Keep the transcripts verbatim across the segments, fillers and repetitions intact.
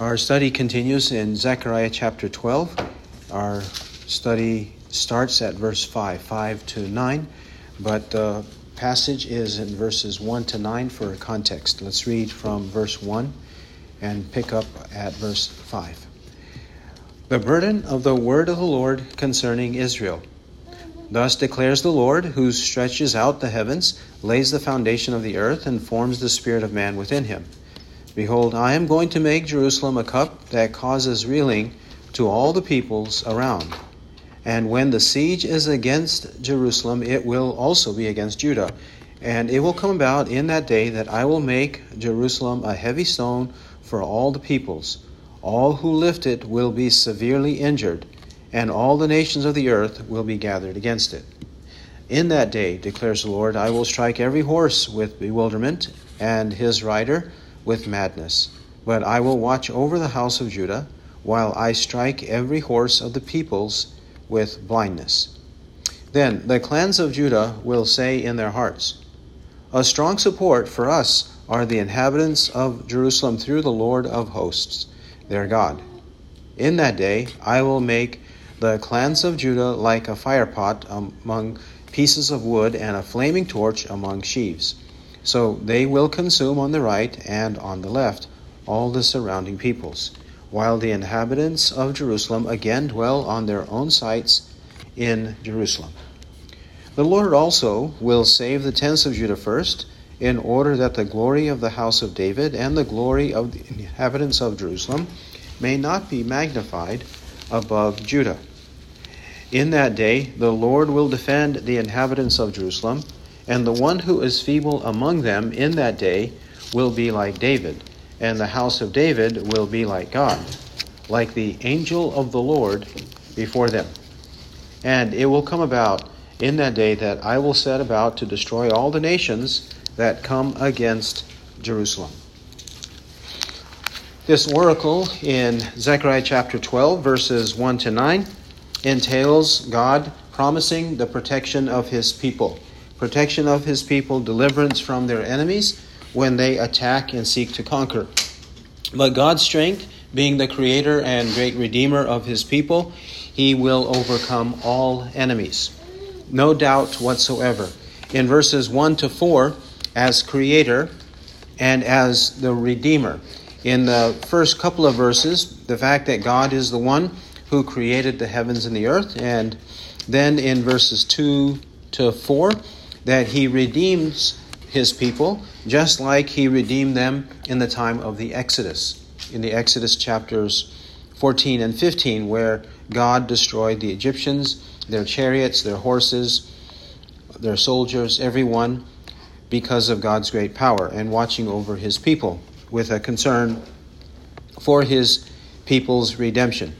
Our study continues in Zechariah chapter twelve. Our study starts at verse five, five to nine, but the passage is in verses one to nine for context. Let's read from verse one and pick up at verse five. The burden of the word of the Lord concerning Israel. Thus declares the Lord, who stretches out the heavens, lays the foundation of the earth, and forms the spirit of man within him. Behold, I am going to make Jerusalem a cup that causes reeling to all the peoples around. And when the siege is against Jerusalem, it will also be against Judah. And it will come about in that day that I will make Jerusalem a heavy stone for all the peoples. All who lift it will be severely injured, and all the nations of the earth will be gathered against it. In that day, declares the Lord, I will strike every horse with bewilderment, and his rider with madness. But I will watch over the house of Judah, while I strike every horse of the peoples with blindness. Then the clans of Judah will say in their hearts, a strong support for us are the inhabitants of Jerusalem through the Lord of hosts, their God. In that day I will make the clans of Judah like a firepot among pieces of wood and a flaming torch among sheaves. So they will consume on the right and on the left all the surrounding peoples, while the inhabitants of Jerusalem again dwell on their own sites in Jerusalem. The Lord also will save the tents of Judah first, in order that the glory of the house of David and the glory of the inhabitants of Jerusalem may not be magnified above Judah. In that day the Lord will defend the inhabitants of Jerusalem, and the one who is feeble among them in that day will be like David, and the house of David will be like God, like the angel of the Lord before them. And it will come about in that day that I will set about to destroy all the nations that come against Jerusalem. This oracle in Zechariah chapter twelve, verses one to nine, entails God promising the protection of his people. Protection of his people, deliverance from their enemies when they attack and seek to conquer. But God's strength, being the creator and great redeemer of his people, he will overcome all enemies. No doubt whatsoever. In verses one to four, as creator and as the redeemer. In the first couple of verses, the fact that God is the one who created the heavens and the earth. And then in verses two to four, that he redeems his people, just like he redeemed them in the time of the Exodus, in the Exodus chapters fourteen and fifteen, where God destroyed the Egyptians, their chariots, their horses, their soldiers, everyone, because of God's great power and watching over his people with a concern for his people's redemption.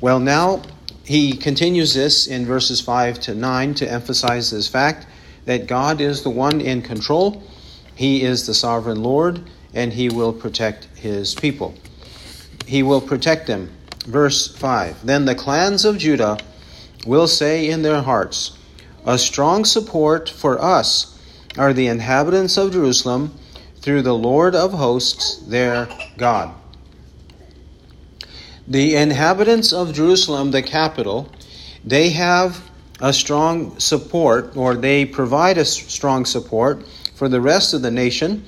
Well, now he continues this in verses five to nine to emphasize this fact that God is the one in control. He is the sovereign Lord, and he will protect his people. He will protect them. Verse five, then the clans of Judah will say in their hearts, a strong support for us are the inhabitants of Jerusalem through the Lord of hosts, their God. The inhabitants of Jerusalem, the capital, they have a strong support, or they provide a strong support for the rest of the nation.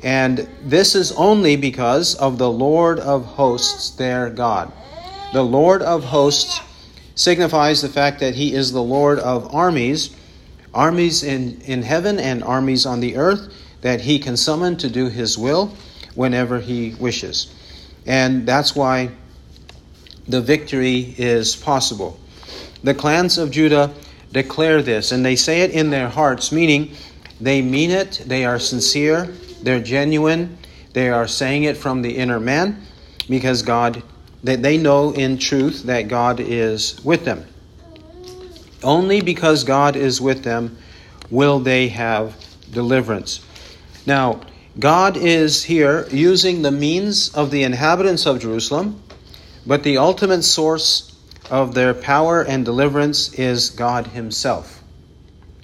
And this is only because of the Lord of hosts, their God. The Lord of hosts signifies the fact that he is the Lord of armies, armies in, in heaven and armies on the earth, that he can summon to do his will whenever he wishes. And that's why the victory is possible. The clans of Judah declare this, and they say it in their hearts, meaning they mean it, they are sincere, they're genuine, they are saying it from the inner man, because God, that they know in truth that God is with them. Only because God is with them will they have deliverance. Now, God is here using the means of the inhabitants of Jerusalem, but the ultimate source of their power and deliverance is God himself.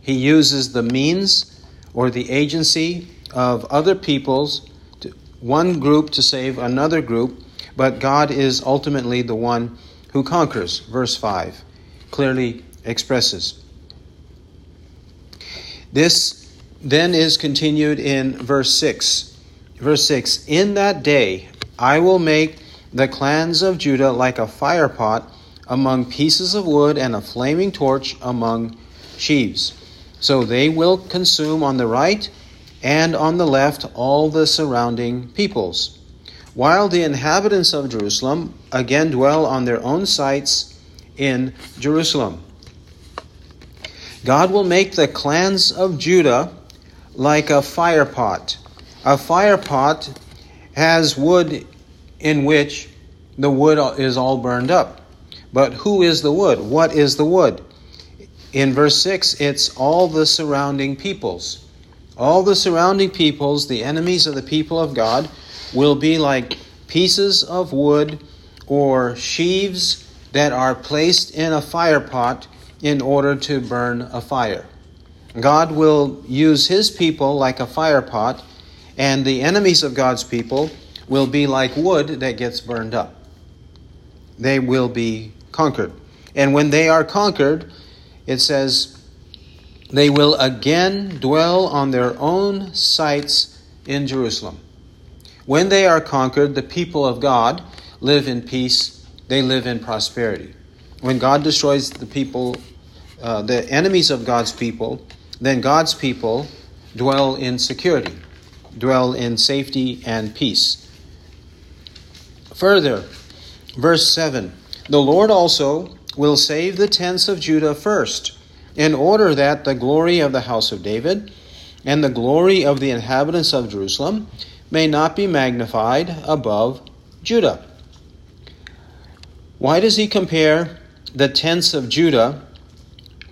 He uses the means or the agency of other peoples, to, one group to save another group, But God is ultimately the one who conquers, verse five clearly expresses. This then is continued in verse six. Verse six, in that day I will make the clans of Judah like a firepot among pieces of wood and a flaming torch among sheaves. So they will consume on the right and on the left all the surrounding peoples, while the inhabitants of Jerusalem again dwell on their own sites in Jerusalem. God will make the clans of Judah like a firepot. A firepot has wood in which the wood is all burned up. But who is the wood? What is the wood? In verse six, it's all the surrounding peoples. All the surrounding peoples, the enemies of the people of God, will be like pieces of wood or sheaves that are placed in a firepot in order to burn a fire. God will use his people like a firepot, and the enemies of God's people will be like wood that gets burned up. They will be conquered. And when they are conquered, it says, they will again dwell on their own sites in Jerusalem. When they are conquered, the people of God live in peace. They live in prosperity. When God destroys the people, uh, the enemies of God's people, then God's people dwell in security, dwell in safety and peace. Further, verse seven, the Lord also will save the tents of Judah first, in order that the glory of the house of David and the glory of the inhabitants of Jerusalem may not be magnified above Judah. Why does he compare the tents of Judah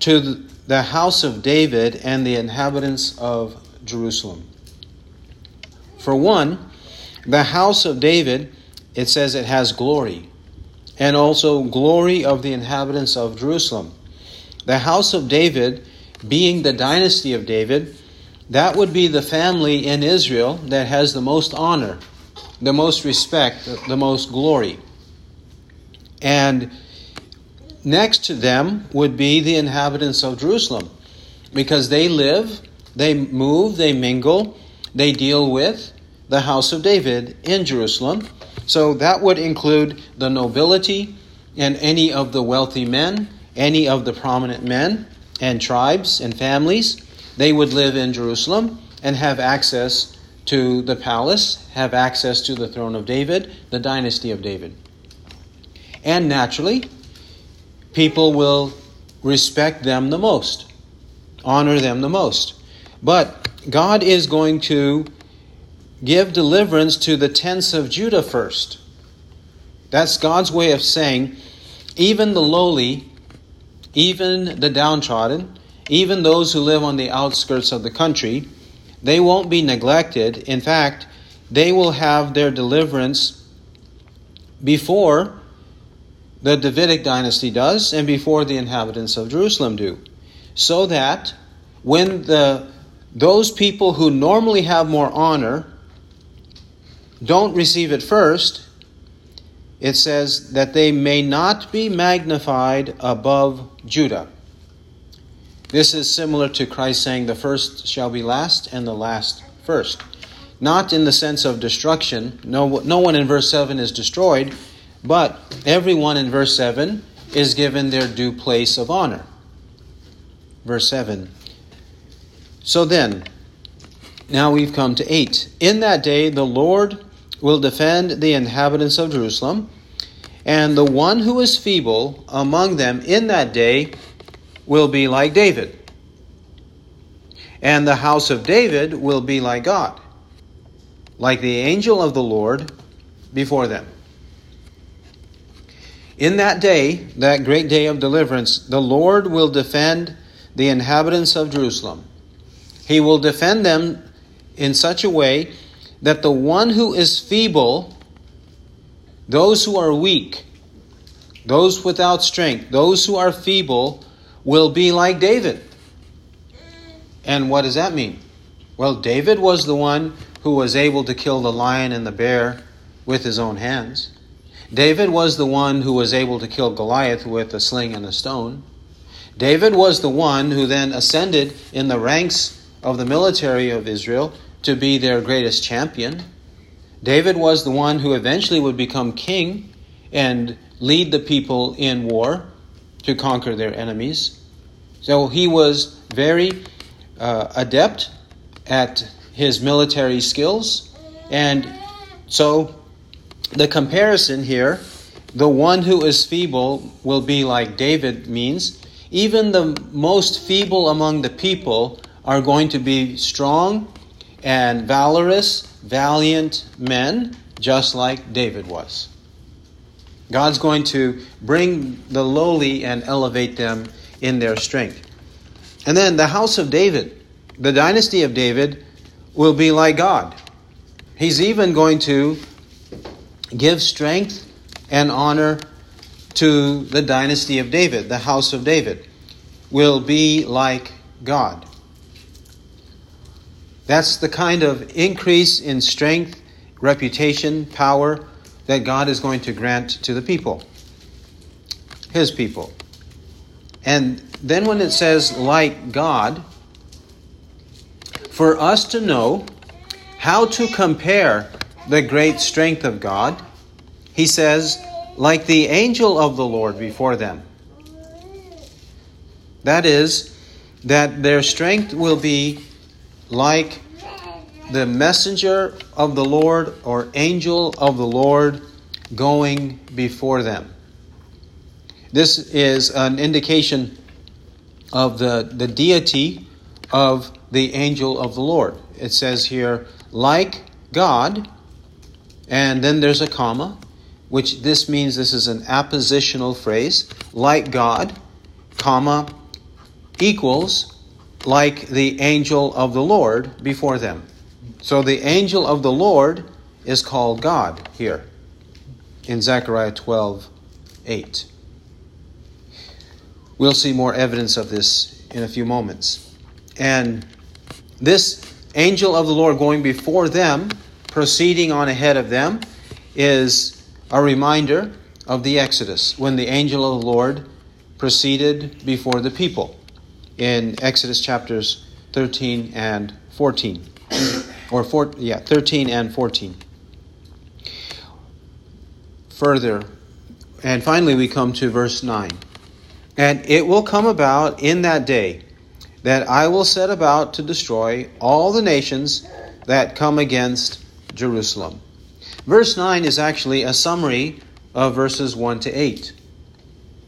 to the house of David and the inhabitants of Jerusalem? For one, the house of David, it says it has glory, and also glory of the inhabitants of Jerusalem. The house of David, being the dynasty of David, that would be the family in Israel that has the most honor, the most respect, the most glory. And next to them would be the inhabitants of Jerusalem, because they live, they move, they mingle, they deal with the house of David in Jerusalem. So that would include the nobility and any of the wealthy men, any of the prominent men and tribes and families. They would live in Jerusalem and have access to the palace, have access to the throne of David, the dynasty of David. And naturally, people will respect them the most, honor them the most. But God is going to give deliverance to the tents of Judah first. That's God's way of saying, even the lowly, even the downtrodden, even those who live on the outskirts of the country, they won't be neglected. In fact, they will have their deliverance before the Davidic dynasty does and before the inhabitants of Jerusalem do. So that when the those people who normally have more honor don't receive it first, it says that they may not be magnified above Judah. This is similar to Christ saying the first shall be last and the last first. Not in the sense of destruction. No, no one in verse seven is destroyed, but everyone in verse seven is given their due place of honor. Verse seven. So then, now we've come to eight. In that day the Lord will defend the inhabitants of Jerusalem, and the one who is feeble among them in that day will be like David, and the house of David will be like God, like the angel of the Lord before them. In that day, that great day of deliverance, the Lord will defend the inhabitants of Jerusalem. He will defend them in such a way that the one who is feeble, those who are weak, those without strength, those who are feeble, will be like David. And what does that mean? Well, David was the one who was able to kill the lion and the bear with his own hands. David was the one who was able to kill Goliath with a sling and a stone. David was the one who then ascended in the ranks of the military of Israel to be their greatest champion. David was the one who eventually would become king and lead the people in war to conquer their enemies. So he was very uh, adept at his military skills. And so the comparison here, the one who is feeble will be like David, means even the most feeble among the people are going to be strong and valorous, valiant men, just like David was. God's going to bring the lowly and elevate them in their strength. And then the house of David, the dynasty of David, will be like God. He's even going to give strength and honor to the dynasty of David. The house of David will be like God. That's the kind of increase in strength, reputation, power that God is going to grant to the people, his people. And then when it says like God, for us to know how to compare the great strength of God, he says, like the angel of the Lord before them. That is, that their strength will be like the messenger of the Lord or angel of the Lord going before them. This is an indication of the, the deity of the angel of the Lord. It says here, like God, and then there's a comma, which this means this is an appositional phrase, like God, comma, equals like the angel of the Lord before them. So the angel of the Lord is called God here in Zechariah twelve eight. We'll see more evidence of this in a few moments. And this angel of the Lord going before them, proceeding on ahead of them, is a reminder of the Exodus, when the angel of the Lord proceeded before the people in Exodus chapters thirteen and fourteen. Or four, yeah, thirteen and fourteen. Further, and finally we come to verse nine. And it will come about in that day that I will set about to destroy all the nations that come against Jerusalem. Verse nine is actually a summary of verses one to eight.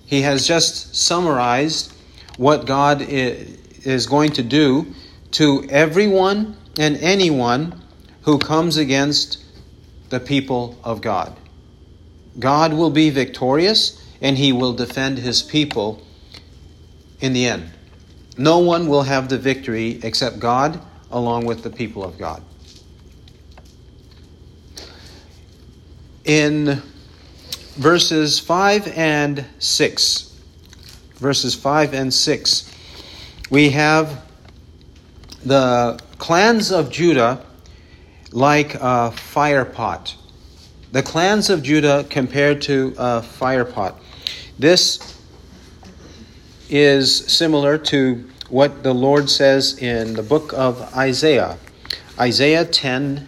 He has just summarized what God is going to do to everyone and anyone who comes against the people of God. God will be victorious, and he will defend his people in the end. No one will have the victory except God, along with the people of God. In verses five and six, verses five and six, we have the clans of Judah like a fire pot. The clans of Judah compared to a fire pot. This is similar to what the Lord says in the book of Isaiah. Isaiah ten,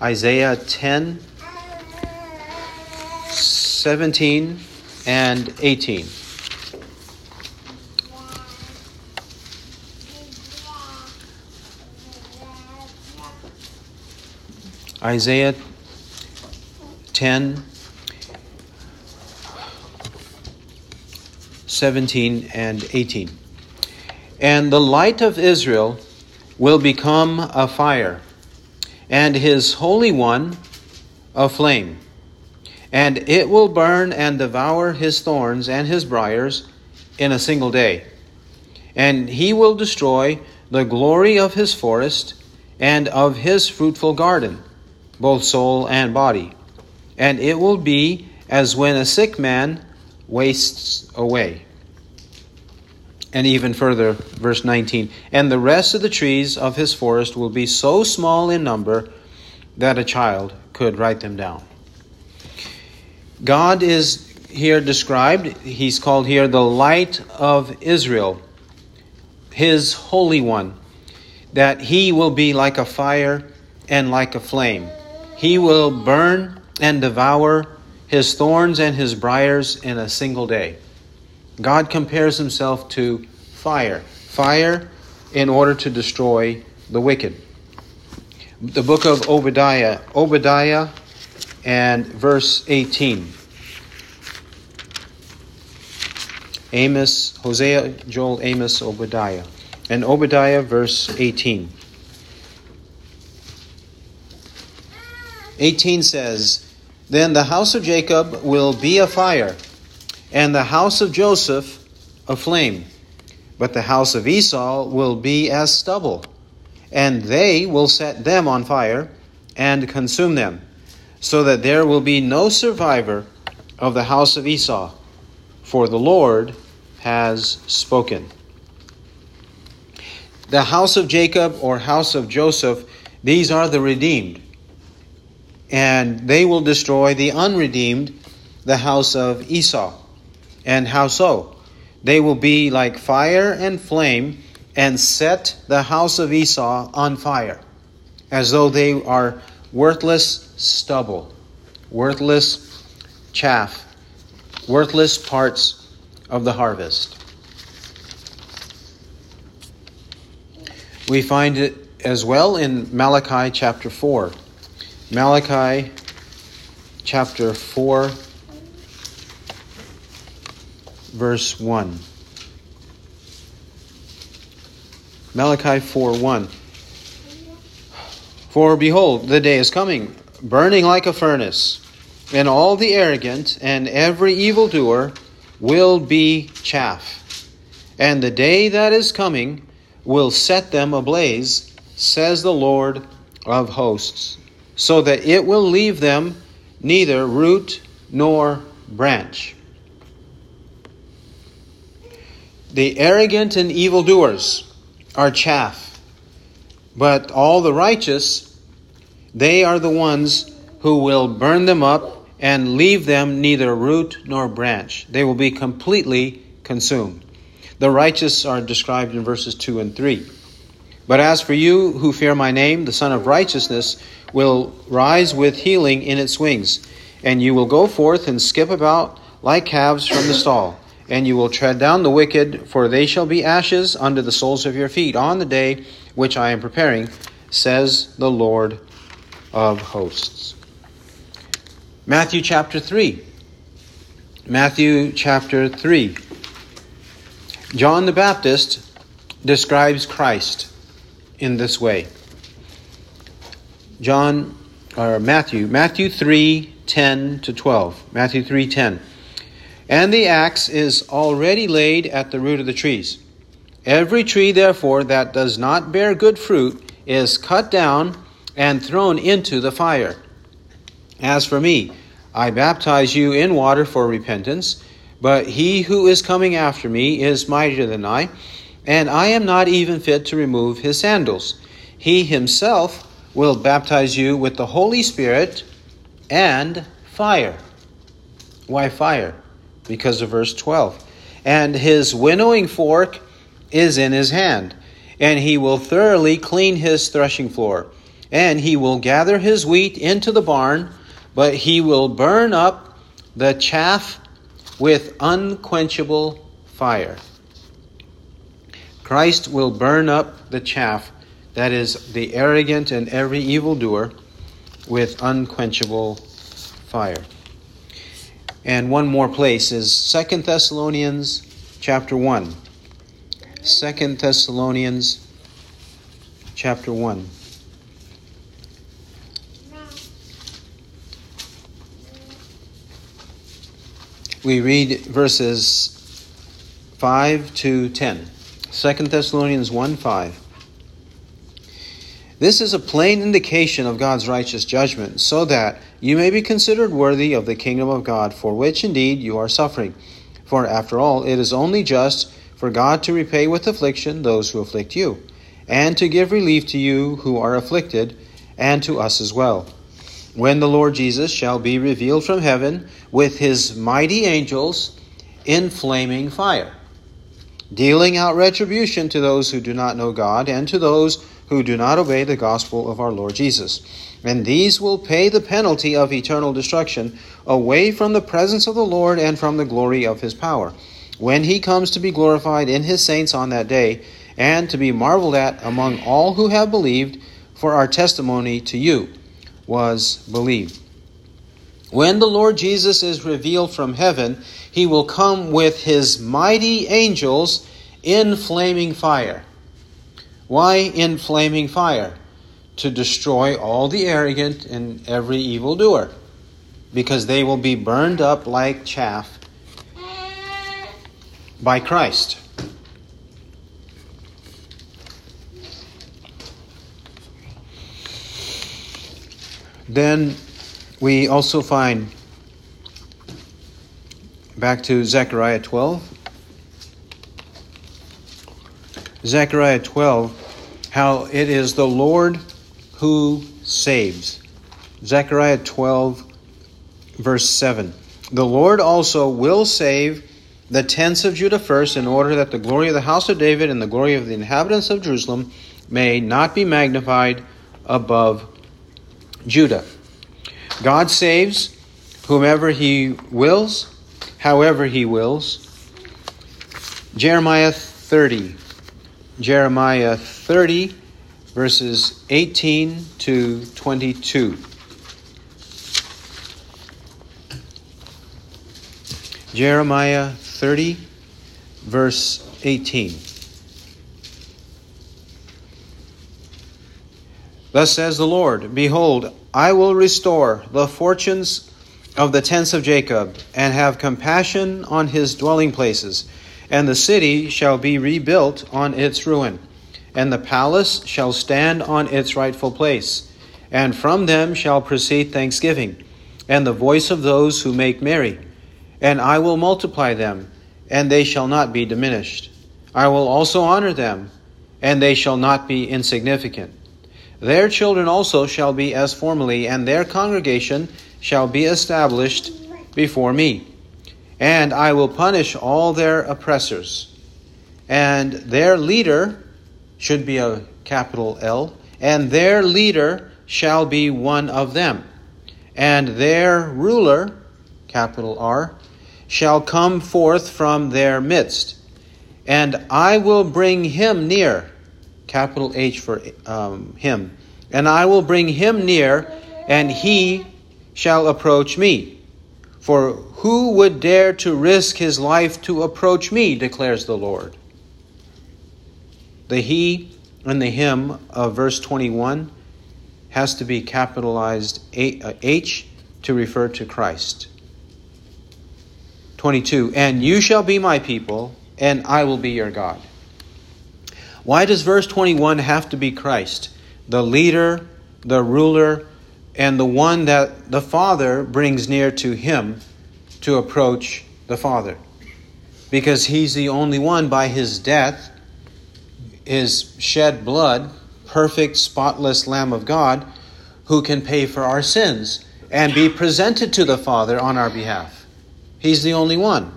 Isaiah ten, seventeen and eighteen. Isaiah ten, seventeen, and eighteen. And the light of Israel will become a fire, and his Holy One a flame. And it will burn and devour his thorns and his briars in a single day. And he will destroy the glory of his forest and of his fruitful garden, both soul and body. And it will be as when a sick man wastes away. And even further, verse nineteen, and the rest of the trees of his forest will be so small in number that a child could write them down. God is here described. He's called here the Light of Israel, His Holy One, that He will be like a fire and like a flame. He will burn and devour His thorns and His briars in a single day. God compares Himself to fire. Fire in order to destroy the wicked. The book of Obadiah. Obadiah and verse eighteen. Amos, Hosea, Joel, Amos, Obadiah. And Obadiah, verse eighteen. eighteen says, "Then the house of Jacob will be a fire, and the house of Joseph a flame. But the house of Esau will be as stubble, and they will set them on fire and consume them, so that there will be no survivor of the house of Esau. For the Lord has spoken." The house of Jacob or house of Joseph, these are the redeemed. And they will destroy the unredeemed, the house of Esau. And how so? They will be like fire and flame and set the house of Esau on fire, as though they are worthless stubble, worthless chaff, worthless parts of the harvest. We find it as well in Malachi chapter four. Malachi chapter four, verse one. Malachi four, one. "For behold, the day is coming, burning like a furnace, and all the arrogant and every evildoer will be chaff. And the day that is coming will set them ablaze, says the Lord of hosts, so that it will leave them neither root nor branch." The arrogant and evildoers are chaff, but all the righteous, they are the ones who will burn them up and leave them neither root nor branch. They will be completely consumed. The righteous are described in verses two and three. "But as for you who fear my name, the Son of Righteousness will rise with healing in its wings, and you will go forth and skip about like calves from the stall, and you will tread down the wicked, for they shall be ashes under the soles of your feet on the day which I am preparing, says the Lord of hosts." Matthew chapter three. Matthew chapter three. John the Baptist describes Christ in this way. John or Matthew, Matthew three ten to twelve. Matthew three ten. "And the axe is already laid at the root of the trees. Every tree, therefore, that does not bear good fruit is cut down and thrown into the fire. As for me, I baptize you in water for repentance, but he who is coming after me is mightier than I, and I am not even fit to remove his sandals. He himself will baptize you with the Holy Spirit and fire." Why fire? Because of verse twelve. "And his winnowing fork is in his hand, and he will thoroughly clean his threshing floor, and he will gather his wheat into the barn, but he will burn up the chaff with unquenchable fire." Christ will burn up the chaff, that is, the arrogant and every evildoer, with unquenchable fire. And one more place is Second Thessalonians chapter one. Second Thessalonians chapter one. We read verses five to ten. Second Thessalonians one five. "This is a plain indication of God's righteous judgment, so that you may be considered worthy of the kingdom of God, for which indeed you are suffering. For after all, it is only just for God to repay with affliction those who afflict you, and to give relief to you who are afflicted, and to us as well. when the Lord Jesus shall be revealed from heaven with his mighty angels in flaming fire, dealing out retribution to those who do not know God and to those who do not obey the gospel of our Lord Jesus. And these will pay the penalty of eternal destruction away from the presence of the Lord and from the glory of his power, when he comes to be glorified in his saints on that day, and to be marveled at among all who have believed, for our testimony to you was believed. When the Lord Jesus is revealed from heaven, he will come with his mighty angels in flaming fire. Why in flaming fire? To destroy all the arrogant and every evildoer, because they will be burned up like chaff by Christ. Then we also find, back to Zechariah twelve, Zechariah twelve, how it is the Lord who saves. Zechariah twelve, verse seven. The Lord also will save the tents of Judah first, in order that the glory of the house of David and the glory of the inhabitants of Jerusalem may not be magnified above Judah. God saves whomever he wills, however he wills. Jeremiah thirty. Jeremiah thirty. Verses eighteen to twenty-two. Jeremiah thirty, verse eighteen. Thus says the Lord, behold, I will restore the fortunes of the tents of Jacob, and have compassion on his dwelling places, and the city shall be rebuilt on its ruin. And the palace shall stand on its rightful place, and from them shall proceed thanksgiving, and the voice of those who make merry. And I will multiply them, and they shall not be diminished. I will also honor them, and they shall not be insignificant. Their children also shall be as formerly, and their congregation shall be established before me. And I will punish all their oppressors, and their leader should be a capital L, and their leader shall be one of them, and their ruler, capital R, shall come forth from their midst, and I will bring him near, capital H for um, him, and I will bring him near, and he shall approach me. For who would dare to risk his life to approach me, declares the Lord. The he and the him of verse twenty-one has to be capitalized H to refer to Christ. twenty-two, and you shall be my people, and I will be your God. Why does verse twenty-one have to be Christ, the leader, the ruler, and the one that the Father brings near to him to approach the Father? Because he's the only one, by his death, his shed blood, perfect, spotless Lamb of God, who can pay for our sins and be presented to the Father on our behalf. He's the only one.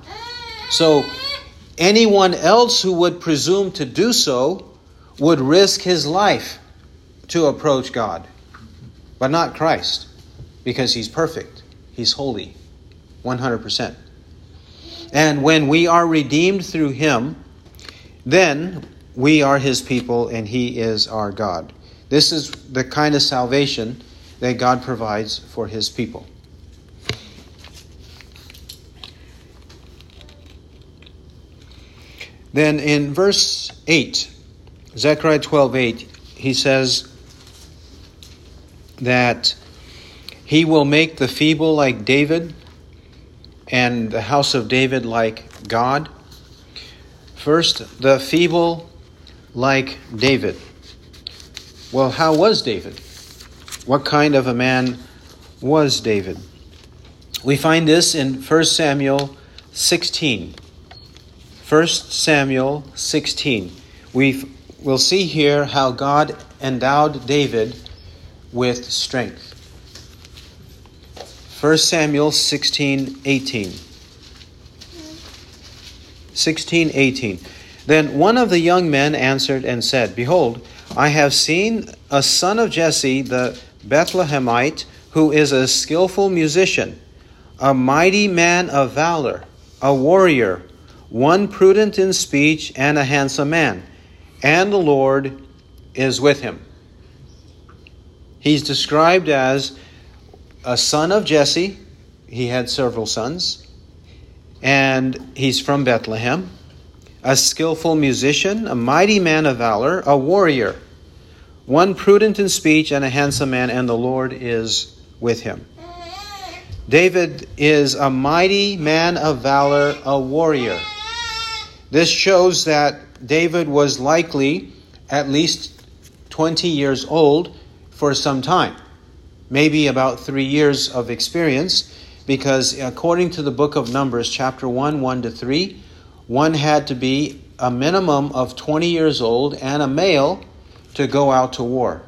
So anyone else who would presume to do so would risk his life to approach God, but not Christ, because he's perfect, he's holy, one hundred percent. And when we are redeemed through him, then we are his people, and he is our God. This is the kind of salvation that God provides for his people. Then in verse eight, Zechariah twelve eight, he says that he will make the feeble like David, and the house of David like God. First, the feeble like David. Well, how was David? What kind of a man was David? We find this in First Samuel sixteen. First Samuel sixteen. We will see here how God endowed David with strength. First Samuel sixteen eighteen. sixteen eighteen. Then one of the young men answered and said, Behold, I have seen a son of Jesse the Bethlehemite, who is a skillful musician, a mighty man of valor, a warrior, one prudent in speech and a handsome man, and the Lord is with him. He's described as a son of Jesse. He had several sons, and he's from Bethlehem. A skillful musician, a mighty man of valor, a warrior, one prudent in speech and a handsome man, and the Lord is with him. David is a mighty man of valor, a warrior. This shows that David was likely at least twenty years old for some time, maybe about three years of experience, because according to the book of Numbers, chapter one, one to three, one had to be a minimum of twenty years old and a male to go out to war.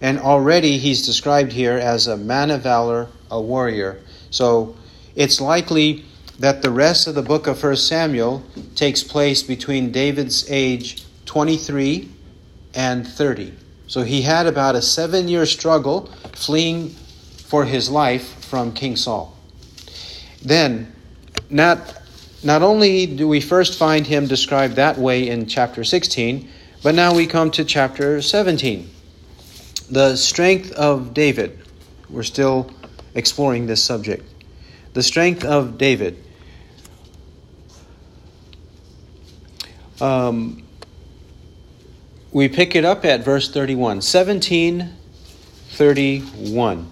And already he's described here as a man of valor, a warrior. So it's likely that the rest of the book of First Samuel takes place between David's age twenty-three and thirty. So he had about a seven-year struggle fleeing for his life from King Saul. Then, not, not only do we first find him described that way in chapter sixteen, but now we come to chapter seventeen. The strength of David. We're still exploring this subject. The strength of David. Um, we pick it up at verse thirty-one. seventeen thirty-one.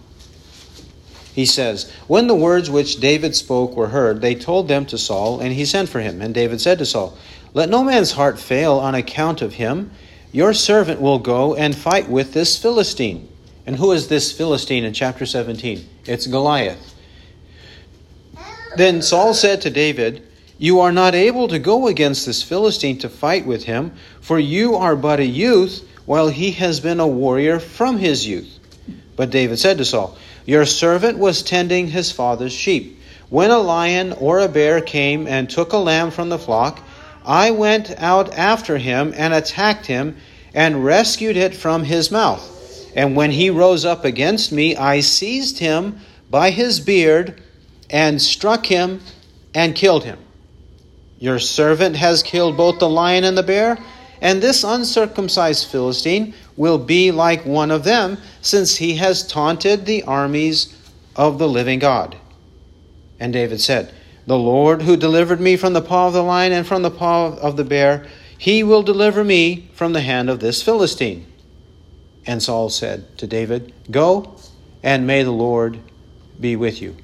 He says, When the words which David spoke were heard, they told them to Saul, and he sent for him. And David said to Saul, Let no man's heart fail on account of him. Your servant will go and fight with this Philistine. And who is this Philistine in chapter seventeen? It's Goliath. Then Saul said to David, You are not able to go against this Philistine to fight with him, for you are but a youth, while he has been a warrior from his youth. But David said to Saul, Your servant was tending his father's sheep. When a lion or a bear came and took a lamb from the flock, I went out after him and attacked him and rescued it from his mouth. And when he rose up against me, I seized him by his beard and struck him and killed him. Your servant has killed both the lion and the bear, and this uncircumcised Philistine will be like one of them, since he has taunted the armies of the living God. And David said, The Lord who delivered me from the paw of the lion and from the paw of the bear, he will deliver me from the hand of this Philistine. And Saul said to David, Go, and may the Lord be with you.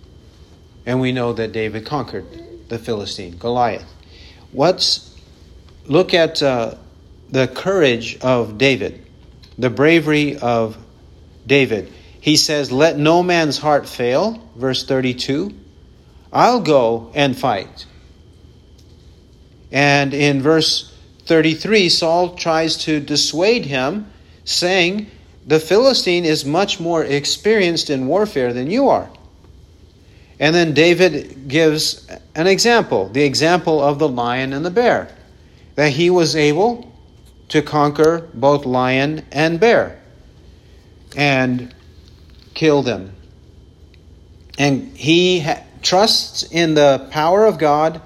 And we know that David conquered the Philistine, Goliath. Let's look at uh, the courage of David, the bravery of David. He says, Let no man's heart fail, verse thirty-two. I'll go and fight. And in verse thirty-three, Saul tries to dissuade him, saying, The Philistine is much more experienced in warfare than you are. And then David gives an example, the example of the lion and the bear, that he was able to conquer both lion and bear and kill them. And he ha- trusts in the power of God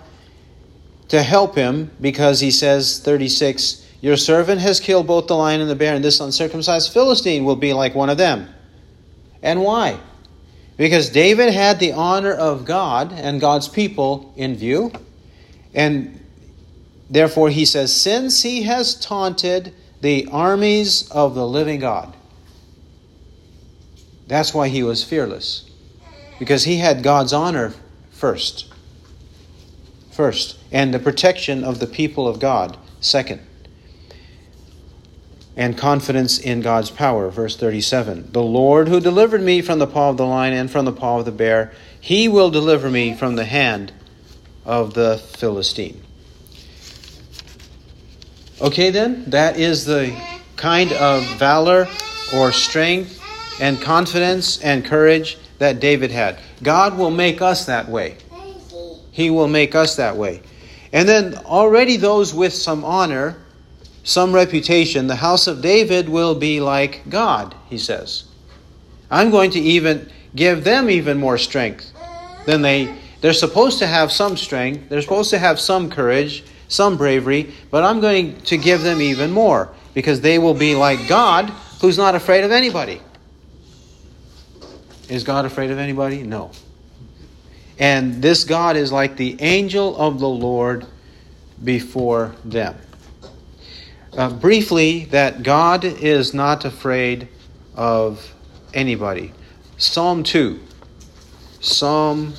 to help him, because he says, thirty-six, Your servant has killed both the lion and the bear, and this uncircumcised Philistine will be like one of them. And why? Because David had the honor of God and God's people in view, and therefore he says, Since he has taunted the armies of the living God. That's why he was fearless. Because he had God's honor first. First. And the protection of the people of God second. And confidence in God's power. Verse thirty-seven. The Lord who delivered me from the paw of the lion and from the paw of the bear, he will deliver me from the hand of the Philistine. Okay then, that is the kind of valor or strength and confidence and courage that David had. God will make us that way. He will make us that way. And then already those with some honor, some reputation, the house of David will be like God, he says. I'm going to even give them even more strength than they... They're supposed to have some strength. They're supposed to have some courage, some bravery, but I'm going to give them even more because they will be like God, who's not afraid of anybody. Is God afraid of anybody? No. And this God is like the angel of the Lord before them. Uh, briefly, that God is not afraid of anybody. Psalm two. Psalm two.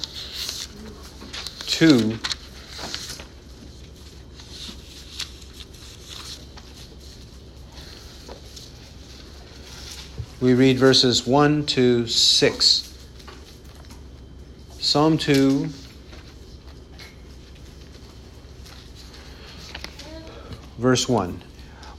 We read verses one to six. Psalm two, verse one.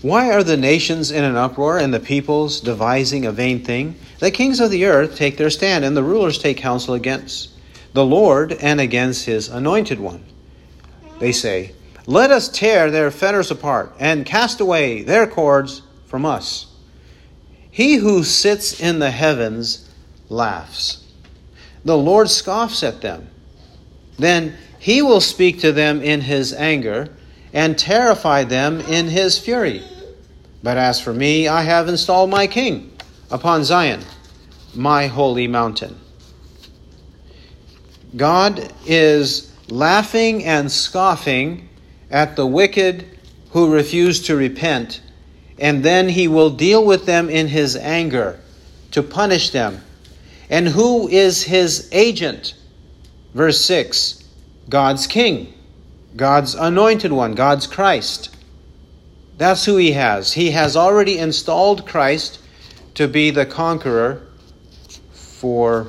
Why are the nations in an uproar and the peoples devising a vain thing? The kings of the earth take their stand and the rulers take counsel against the Lord and against his anointed one. They say, let us tear their fetters apart and cast away their cords from us. He who sits in the heavens laughs. The Lord scoffs at them. Then he will speak to them in his anger and terrify them in his fury. But as for me, I have installed my king upon Zion, my holy mountain. God is laughing and scoffing at the wicked who refuse to repent, and then he will deal with them in his anger to punish them. And who is his agent? Verse six, God's king, God's anointed one, God's Christ. That's who he has. He has already installed Christ to be the conqueror for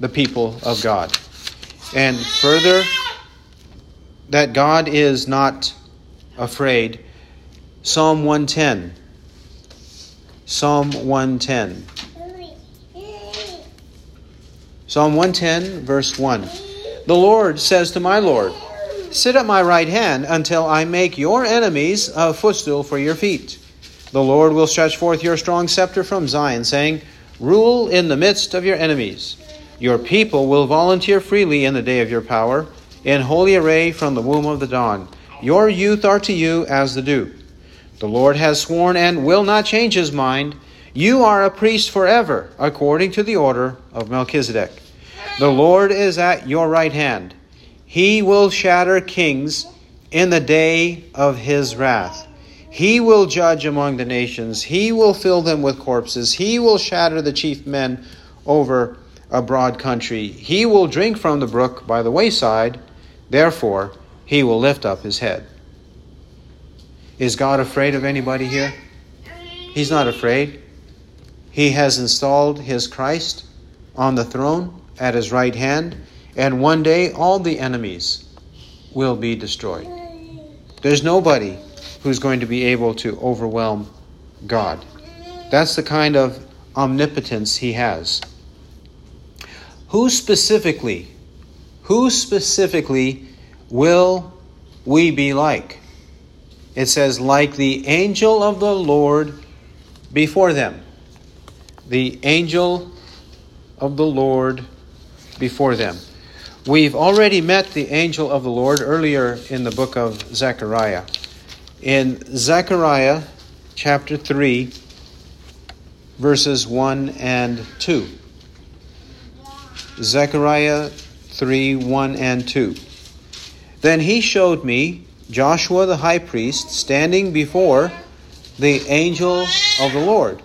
the people of God. And further, that God is not afraid. Psalm one ten. Psalm one ten. Psalm one ten, verse one. The Lord says to my Lord, sit at my right hand until I make your enemies a footstool for your feet. The Lord will stretch forth your strong scepter from Zion, saying, rule in the midst of your enemies. Your people will volunteer freely in the day of your power, in holy array from the womb of the dawn. Your youth are to you as the dew. The Lord has sworn and will not change his mind. You are a priest forever, according to the order of Melchizedek. The Lord is at your right hand. He will shatter kings in the day of his wrath. He will judge among the nations. He will fill them with corpses. He will shatter the chief men over a broad country. He will drink from the brook by the wayside. Therefore, he will lift up his head. Is God afraid of anybody here? He's not afraid. He has installed his Christ on the throne at his right hand, and one day all the enemies will be destroyed. There's nobody who's going to be able to overwhelm God. That's the kind of omnipotence he has. Who specifically, who specifically will we be like? It says, like the angel of the Lord before them. The angel of the Lord before them. We've already met the angel of the Lord earlier in the book of Zechariah. In Zechariah chapter three, verses one and two. Zechariah three, one and two. Then he showed me Joshua the high priest standing before the angel of the Lord,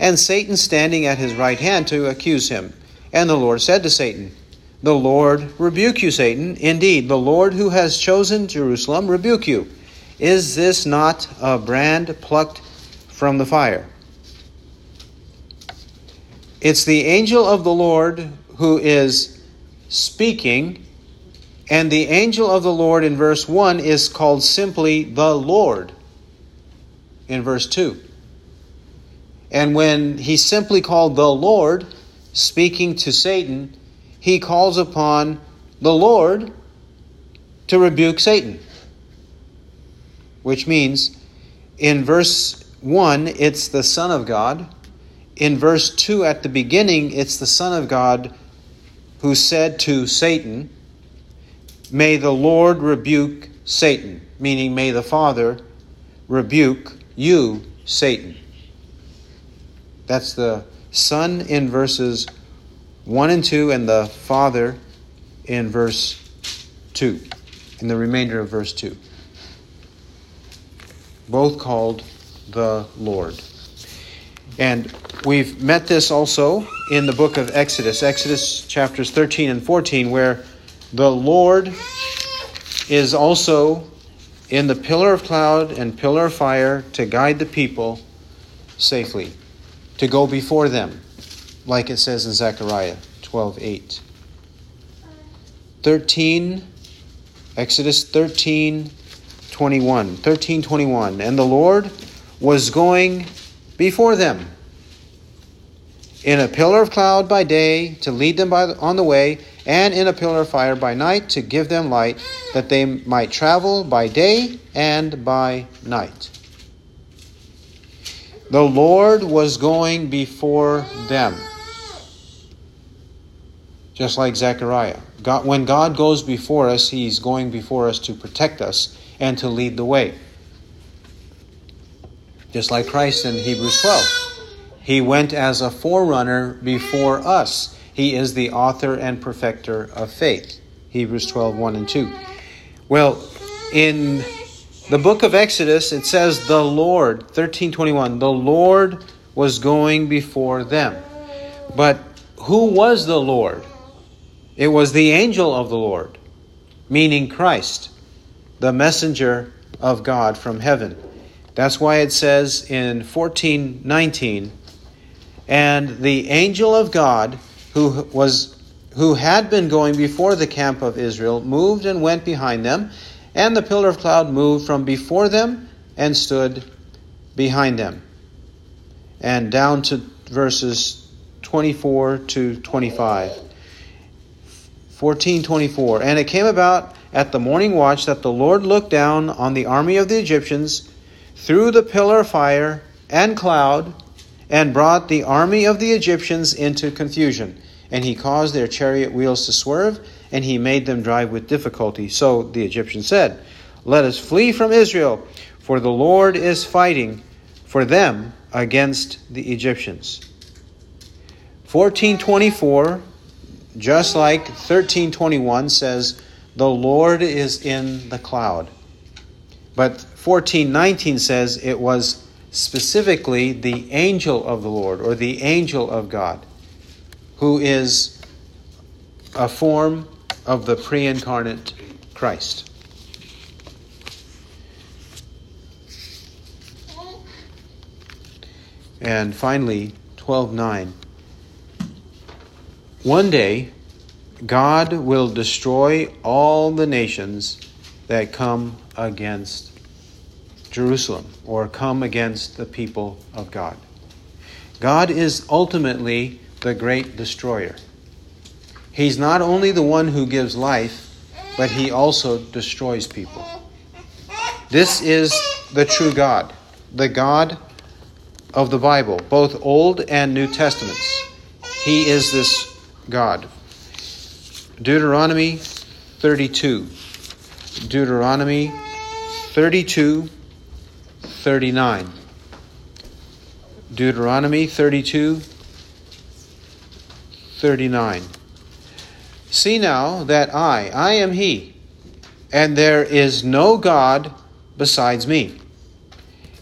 and Satan standing at his right hand to accuse him. And the Lord said to Satan, the Lord rebuke you, Satan. Indeed, the Lord who has chosen Jerusalem rebuke you. Is this not a brand plucked from the fire? It's the angel of the Lord who is speaking, and the angel of the Lord in verse one is called simply the Lord in verse two. And when he's simply called the Lord, speaking to Satan, he calls upon the Lord to rebuke Satan. Which means in verse one, it's the Son of God. In verse two at the beginning, it's the Son of God who said to Satan, "May the Lord rebuke Satan," meaning may the Father rebuke you, Satan. That's the Son in verses one and two and the Father in verse two, in the remainder of verse two. Both called the Lord. And we've met this also in the book of Exodus, Exodus chapters thirteen and fourteen, where the Lord is also in the pillar of cloud and pillar of fire to guide the people safely, to go before them, like it says in Zechariah twelve eight. thirteen, Exodus thirteen twenty-one, thirteen twenty-one, and the Lord was going before them in a pillar of cloud by day to lead them by the, on the way, and in a pillar of fire by night to give them light, that they might travel by day and by night. The Lord was going before them. Just like Zechariah. God, when God goes before us, He's going before us to protect us and to lead the way. Just like Christ in Hebrews twelve. He went as a forerunner before us. He is the author and perfecter of faith. Hebrews twelve, one and two. Well, in the book of Exodus, it says the Lord, thirteen twenty-one, the Lord was going before them. But who was the Lord? It was the angel of the Lord, meaning Christ, the messenger of God from heaven. That's why it says in fourteen nineteen, and the angel of God who was who had been going before the camp of Israel moved and went behind them, and the pillar of cloud moved from before them and stood behind them. And down to verses twenty-four to twenty-five. fourteen twenty-four, and it came about at the morning watch that the Lord looked down on the army of the Egyptians through the pillar of fire and cloud, and brought the army of the Egyptians into confusion. And he caused their chariot wheels to swerve, and he made them drive with difficulty. So the Egyptians said, "Let us flee from Israel, for the Lord is fighting for them against the Egyptians." fourteen twenty-four, just like thirteen twenty-one, says, "The Lord is in the cloud." But fourteen nineteen says it was specifically the angel of the Lord, or the angel of God, who is a form of the pre-incarnate Christ. And finally, twelve nine. One day, God will destroy all the nations that come against Jerusalem, or come against the people of God. God is ultimately the great destroyer. He's not only the one who gives life, but he also destroys people. This is the true God, the God of the Bible, both Old and New Testaments. He is this God. Deuteronomy thirty-two. Deuteronomy thirty-two, thirty-nine. Deuteronomy thirty-two, thirty-nine. See now that I, I am he, and there is no God besides me.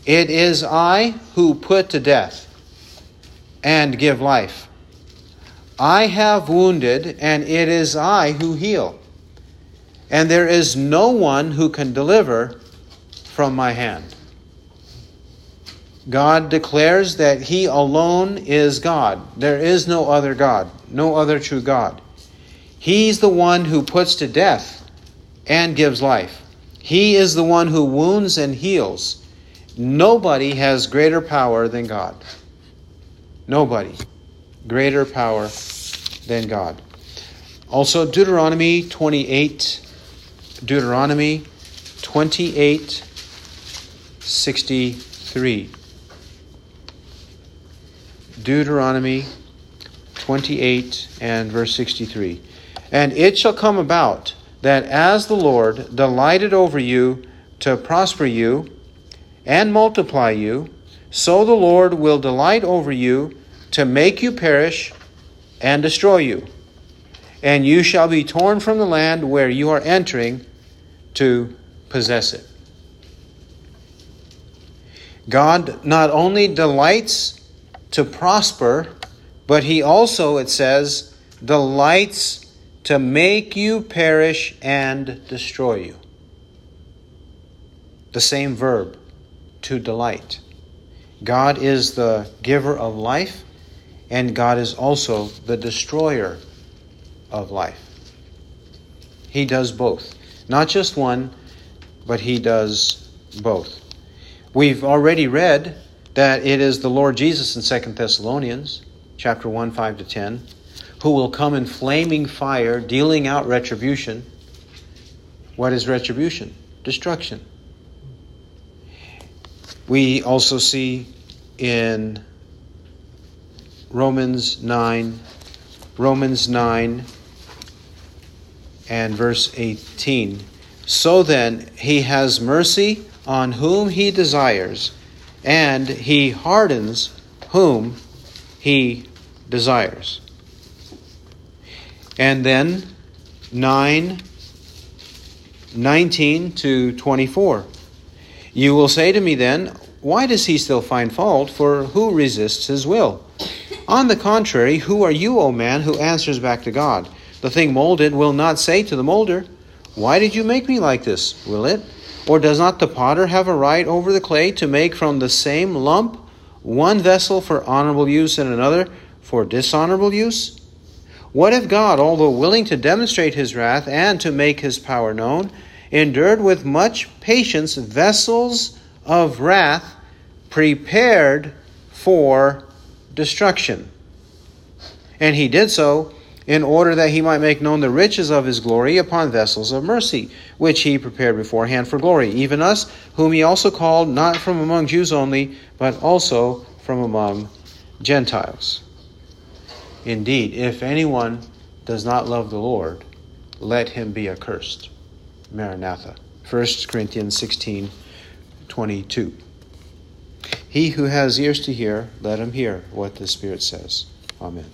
It is I who put to death and give life. I have wounded, and it is I who heal. And there is no one who can deliver from my hand. God declares that he alone is God. There is no other God, no other true God. He's the one who puts to death and gives life. He is the one who wounds and heals. Nobody has greater power than God. Nobody. greater power than God. Also, Deuteronomy twenty-eight, Deuteronomy twenty-eight, sixty-three. Deuteronomy twenty-eight and verse sixty-three. And it shall come about that as the Lord delighted over you to prosper you and multiply you, so the Lord will delight over you to make you perish and destroy you. And you shall be torn from the land where you are entering to possess it. God not only delights to prosper, but he also, it says, delights to make you perish and destroy you. The same verb, to delight. God is the giver of life, and God is also the destroyer of life. He does both. Not just one, but he does both. We've already read that it is the Lord Jesus in Second Thessalonians, chapter one, five to ten, who will come in flaming fire, dealing out retribution. What is retribution? Destruction. We also see in Romans nine, Romans nine and verse eighteen. So then, he has mercy on whom he desires, and he hardens whom he desires. And then nine, nineteen to twenty-four. You will say to me then, why does he still find fault? For who resists his will? On the contrary, who are you, O man, who answers back to God? The thing molded will not say to the molder, why did you make me like this? Will it? Or does not the potter have a right over the clay to make from the same lump one vessel for honorable use and another for dishonorable use? What if God, although willing to demonstrate his wrath and to make his power known, endured with much patience vessels of wrath prepared for destruction? And he did so in order that he might make known the riches of his glory upon vessels of mercy, which he prepared beforehand for glory, even us, whom he also called not from among Jews only, but also from among Gentiles. Indeed, if anyone does not love the Lord, let him be accursed. Maranatha. First Corinthians sixteen, twenty-two. He who has ears to hear, let him hear what the Spirit says. Amen.